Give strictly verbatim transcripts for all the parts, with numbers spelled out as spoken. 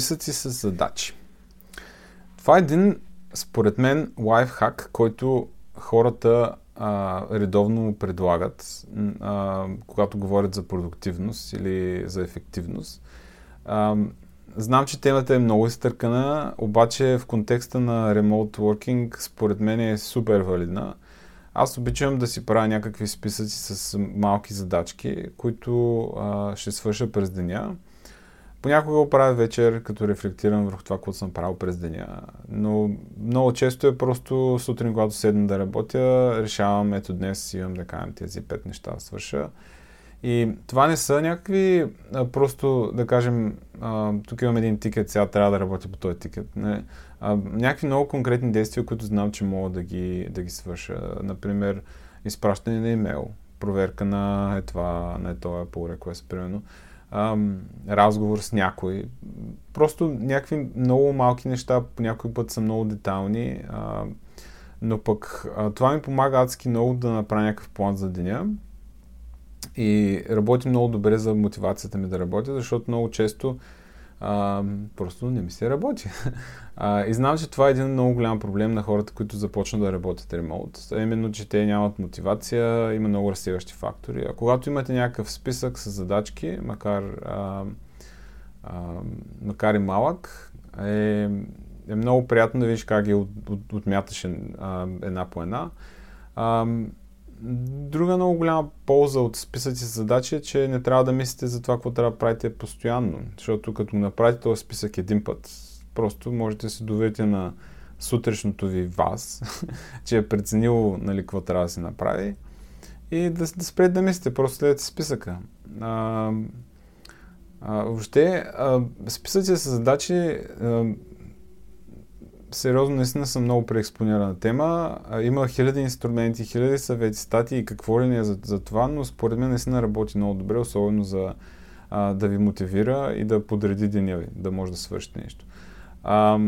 списъци с задачи. Това е един, според мен, лайфхак, който хората а, редовно предлагат, а, когато говорят за продуктивност или за ефективност. А, знам, че темата е много изтъркана, обаче в контекста на remote working, според мен е супер валидна. Аз обичам да си правя някакви списъци с малки задачки, които а, ще свърша през деня. Понякога го правя вечер, като рефлектирам върху това, което съм правил през деня. Но много често е просто сутрин, когато седна да работя, решавам, ето днес имам да кажем тези пет неща да свърша. И това не са някакви, а, просто да кажем, а, тук имам един тикет, сега трябва да работя по този тикет. Не. А, някакви много конкретни действия, които знам, че мога да ги, да ги свърша. Например, изпращане на имейл, проверка на е това, на е това pull request, примерно. А, разговор с някой. Просто някакви много малки неща, по някой път са много детайлни, а, но пък а, това ми помага адски много да направя някакъв план за деня. И работи много добре за мотивацията ми да работя, защото много често а, просто не ми се работи. А, и знам, че това е един много голям проблем на хората, които започнат да работят ремоут. Именно, че те нямат мотивация, има много разсейващи фактори. А когато имате някакъв списък с задачки, макар, а, а, макар и малък, е, е много приятно да видиш как ги от, от, отмяташ а, една по една. А, Друга много голяма полза от списъци с задачи е, че не трябва да мислите за това, какво трябва да правите постоянно. Защото като направите този списък един път, просто можете да се доверите на сутрешното ви вас, че е преценило, нали, какво трябва да се направи и да, да спрете да мислите, просто следете списъка. А, а, въобще, а, списъци с задачи а, сериозно, наистина съм много преекспонирана тема. Има хиляди инструменти, хиляди съвети, статии и какво ли не е за, за това, но според мен наистина работи много добре, особено за а, да ви мотивира и да подреди деня ви, да може да свършите нещо. А,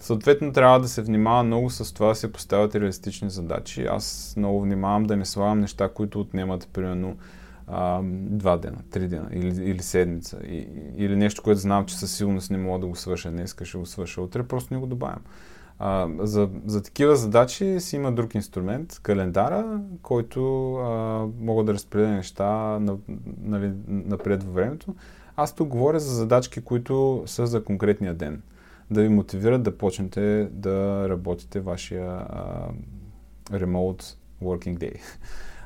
съответно, трябва да се внимава много с това да се поставят реалистични задачи. Аз много внимавам да не слагам неща, които отнемат примерно а, два дена, три дена или, или седмица. И, или нещо, което знам, че със сигурност не мога да го свърша днес, ще го свърша утре, просто не го добавям. А, за, за такива задачи си има друг инструмент, календара, който а, мога да разпределя неща на, нали, напред във времето. Аз тук говоря за задачки, които са за конкретния ден. Да ви мотивират да почнете да работите вашия а, remote working day.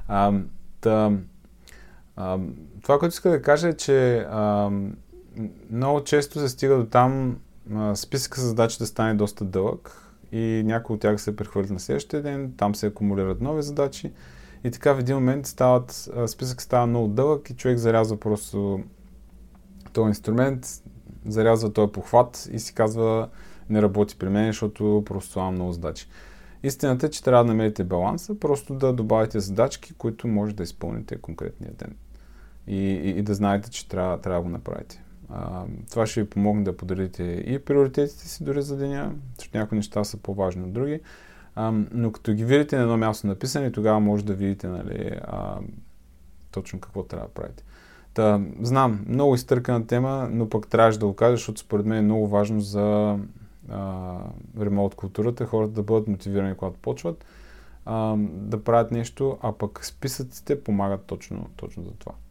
А, та, А, това, което иска да кажа е, че а, много често се стига до там а, списъка с задачи да стане доста дълъг и някои от тях се прехвърлят на следващия ден, там се акумулират нови задачи и така в един момент стават, а, списък става много дълъг и човек зарязва просто този инструмент, зарязва този похват и си казва не работи при мен, защото просто имам много задачи. Истината е, че трябва да намерите баланса, просто да добавите задачки, които може да изпълните конкретния ден. И, и, и да знаете, че трябва, трябва да го направите. А, това ще ви помогне да подредите и приоритетите си дори за деня, защото някои неща са по-важни от други. А, но като ги видите на едно място написани, тогава може да видите, нали, а, точно какво трябва да правите. Та, знам, много изтъркана тема, но пък трябваше да го кажа, защото според мен е много важно за ремоут културата, хората да бъдат мотивирани, когато почват, а, да правят нещо, а пък списъците помагат точно, точно за това.